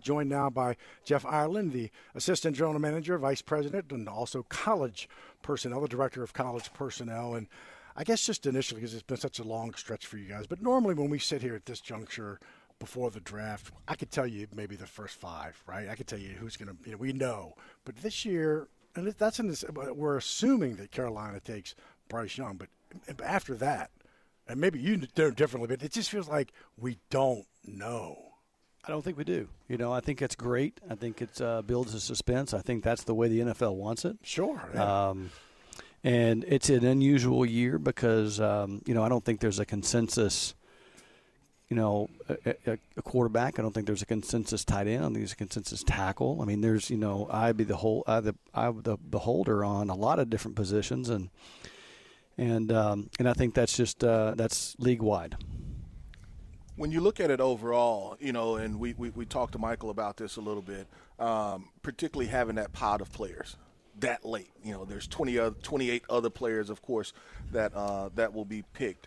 Joined now by Jeff Ireland, the Assistant General Manager, Vice President, and also College Personnel, the Director of College Personnel. And I guess just initially, because it's been such a long stretch for you guys, but normally when we sit here at this juncture before the draft, I could tell you maybe the first five, right? I could tell you who's going to, we know. But this year, and we're assuming that Carolina takes Bryce Young, but after that, and maybe you know differently, but it just feels like we don't know. I don't think we do. I think it's great. I think it builds a suspense. I think that's the way the NFL wants it. Sure. Yeah. And it's an unusual year because, I don't think there's a consensus, a quarterback. I don't think there's a consensus tight end. I don't think there's a consensus tackle. I mean, there's, I be the beholder on a lot of different positions. And I think that's just that's league-wide. When you look at it overall, and we talked to Michael about this a little bit, particularly having that pod of players that late. There's 28 other players, of course, that will be picked.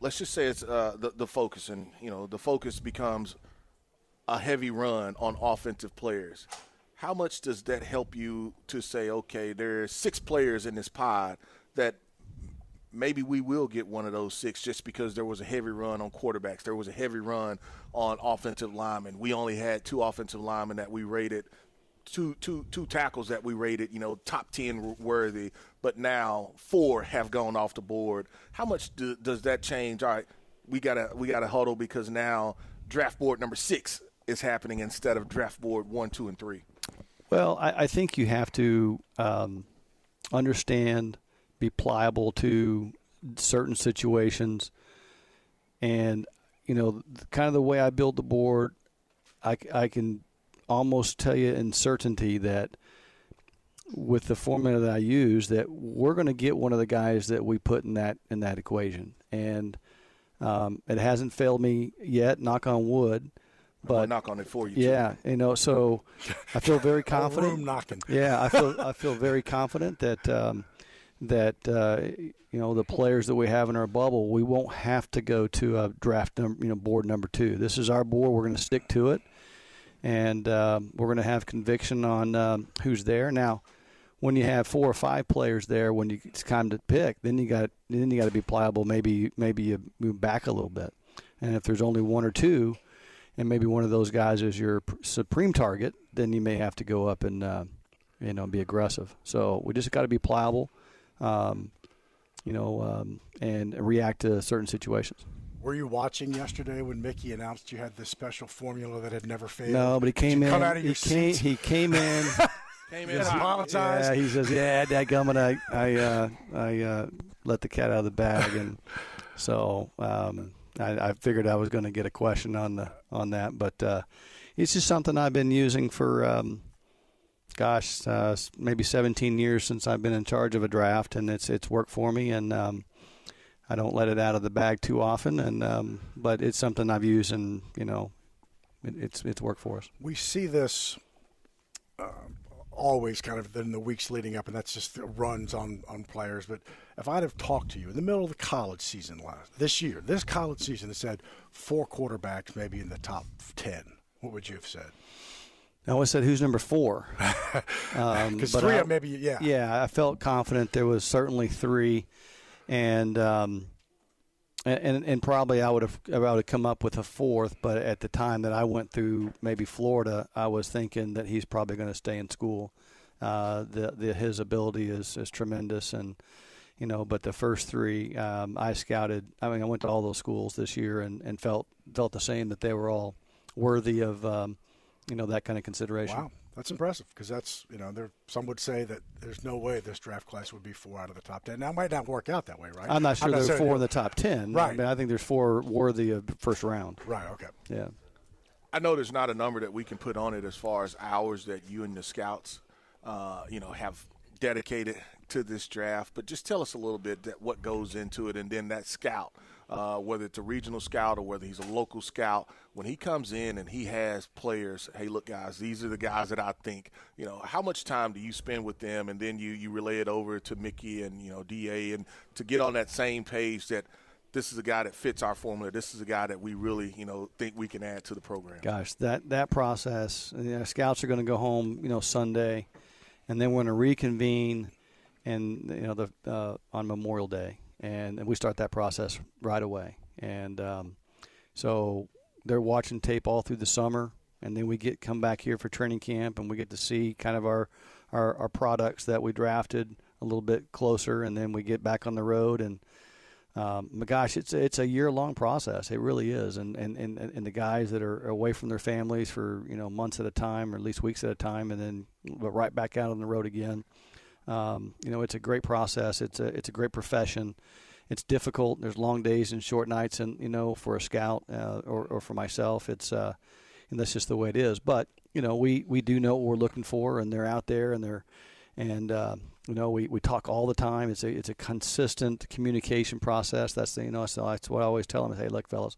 Let's just say it's the focus, and the focus becomes a heavy run on offensive players. How much does that help you to say, okay, there's 6 players in this pod that maybe we will get one of those 6 just because there was a heavy run on quarterbacks. There was a heavy run on offensive linemen. We only had 2 offensive linemen that we rated, two tackles that we rated, top 10 worthy, but now 4 have gone off the board. How much does that change? All right, we gotta huddle because now draft board number 6 is happening instead of draft board 1, 2, and 3. Well, I think you have to understand, be pliable to certain situations. And, kind of the way I build the board, I can almost tell you in certainty that with the formula that I use that we're going to get one of the guys that we put in that equation. And it hasn't failed me yet, knock on wood. But knock on it for you. Yeah, too. So I feel very confident. Room knocking. Yeah, I feel very confident that the players that we have in our bubble, we won't have to go to a draft board number 2. This is our board. We're going to stick to it, and we're going to have conviction on who's there. Now, when you have 4 or 5 players there, when it's time to pick, then you got to be pliable. Maybe you move back a little bit, and if there's only 1 or 2, and maybe one of those guys is your supreme target, then you may have to go up and be aggressive. So we just got to be pliable. And react to certain situations. Were you watching yesterday when Mickey announced you had this special formula that had never failed? No, but he came in. Come out of your seat? He came in. Came in and apologized. Yeah, he says, "Yeah, dadgummit, I let the cat out of the bag," and so I figured I was going to get a question on that, but it's just something I've been using for. Maybe 17 years since I've been in charge of a draft, and it's worked for me, and I don't let it out of the bag too often, and but it's something I've used, and it's worked for us. We see this always kind of in the weeks leading up, and that's just the runs on players. But if I'd have talked to you in the middle of the college season this college season, it said 4 quarterbacks maybe in the top 10, what would you have said? I always said, who's number 4? Because 3 of maybe, yeah. Yeah, I felt confident there was certainly 3. And probably I would have come up with a 4th, but at the time that I went through maybe Florida, I was thinking that he's probably going to stay in school. His ability is tremendous. And, but the first 3 I scouted. I mean, I went to all those schools this year and felt the same, that they were all worthy of that kind of consideration. Wow, that's impressive, because that's, some would say that there's no way this draft class would be 4 out of the top 10. Now, it might not work out that way, right? I'm not sure there are 4 in the top 10. Right. I mean, I think there's 4 worthy of first round. Right, okay. Yeah. I know there's not a number that we can put on it as far as hours that you and the scouts, have dedicated to this draft, but just tell us a little bit that what goes into it, and then that scout, whether it's a regional scout or whether he's a local scout, when he comes in and he has players, hey, look, guys, these are the guys that I think, how much time do you spend with them, and then you relay it over to Mickey and, D.A., and to get on that same page that this is a guy that fits our formula. This is a guy that we really, think we can add to the program. Gosh, that process, scouts are going to go home, Sunday, and then we're going to reconvene and, on Memorial Day. And we start that process right away. And so they're watching tape all through the summer, and then we come back here for training camp, and we get to see kind of our products that we drafted a little bit closer, and then we get back on the road and, gosh, it's a year-long process. It really is, and the guys that are away from their families for months at a time, or at least weeks at a time, and then right back out on the road again. It's a great process. It's a great profession. It's difficult. There's long days and short nights, and for a scout or for myself, it's and that's just the way it is. But we do know what we're looking for, and they're out there, and they're. And, we talk all the time. It's a consistent communication process. That's what I always tell them is, hey, look, fellas,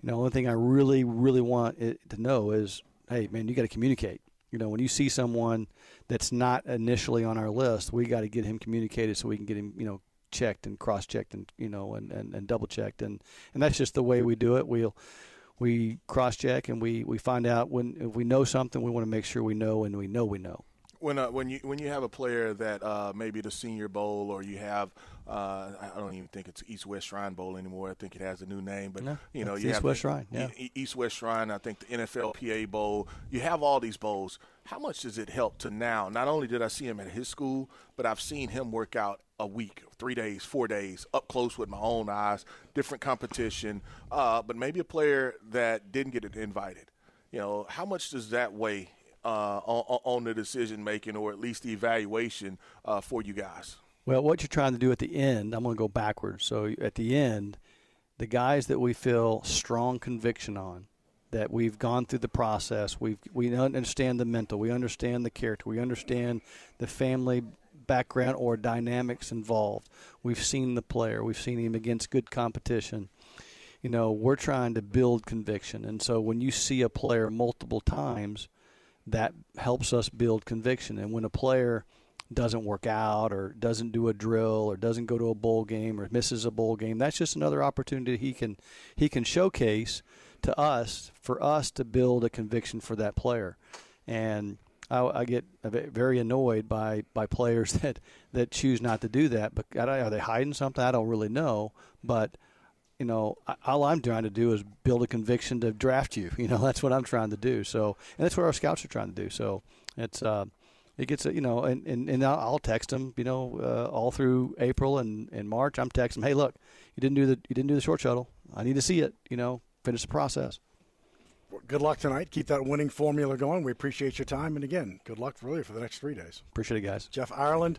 the only thing I really, really want to know is, hey, man, you got to communicate. When you see someone that's not initially on our list, we got to get him communicated so we can get him, checked and cross-checked and, and double-checked. And that's just the way we do it. We cross-check and we find out if we know something, we want to make sure we know and we know. When you have a player that maybe the Senior Bowl, or you have I don't even think it's East West Shrine Bowl anymore. I think it has a new name, but East West Shrine. Yeah. East West Shrine. I think the NFL PA Bowl. You have all these bowls. How much does it help to now? Not only did I see him at his school, but I've seen him work out a week, 3 days, 4 days, up close with my own eyes, different competition. But maybe a player that didn't get invited. How much does that weigh on the decision-making, or at least the evaluation for you guys? Well, what you're trying to do at the end, I'm going to go backwards. So at the end, the guys that we feel strong conviction on, that we've gone through the process, we understand the mental, we understand the character, we understand the family background or dynamics involved. We've seen the player. We've seen him against good competition. We're trying to build conviction. And so when you see a player multiple times, that helps us build conviction. And when a player doesn't work out or doesn't do a drill or doesn't go to a bowl game or misses a bowl game, that's just another opportunity he can showcase to us, for us to build a conviction for that player. And I get very annoyed by players that choose not to do that. But are they hiding something? I don't really know. But all I'm trying to do is build a conviction to draft you. That's what I'm trying to do. So, and that's what our scouts are trying to do. So it's, it gets, and I'll text them, all through April and March. I'm texting them, hey, look, you didn't do the short shuttle. I need to see it, finish the process. Well, good luck tonight. Keep that winning formula going. We appreciate your time. And again, good luck really for the next 3 days. Appreciate it, guys. Jeff Ireland.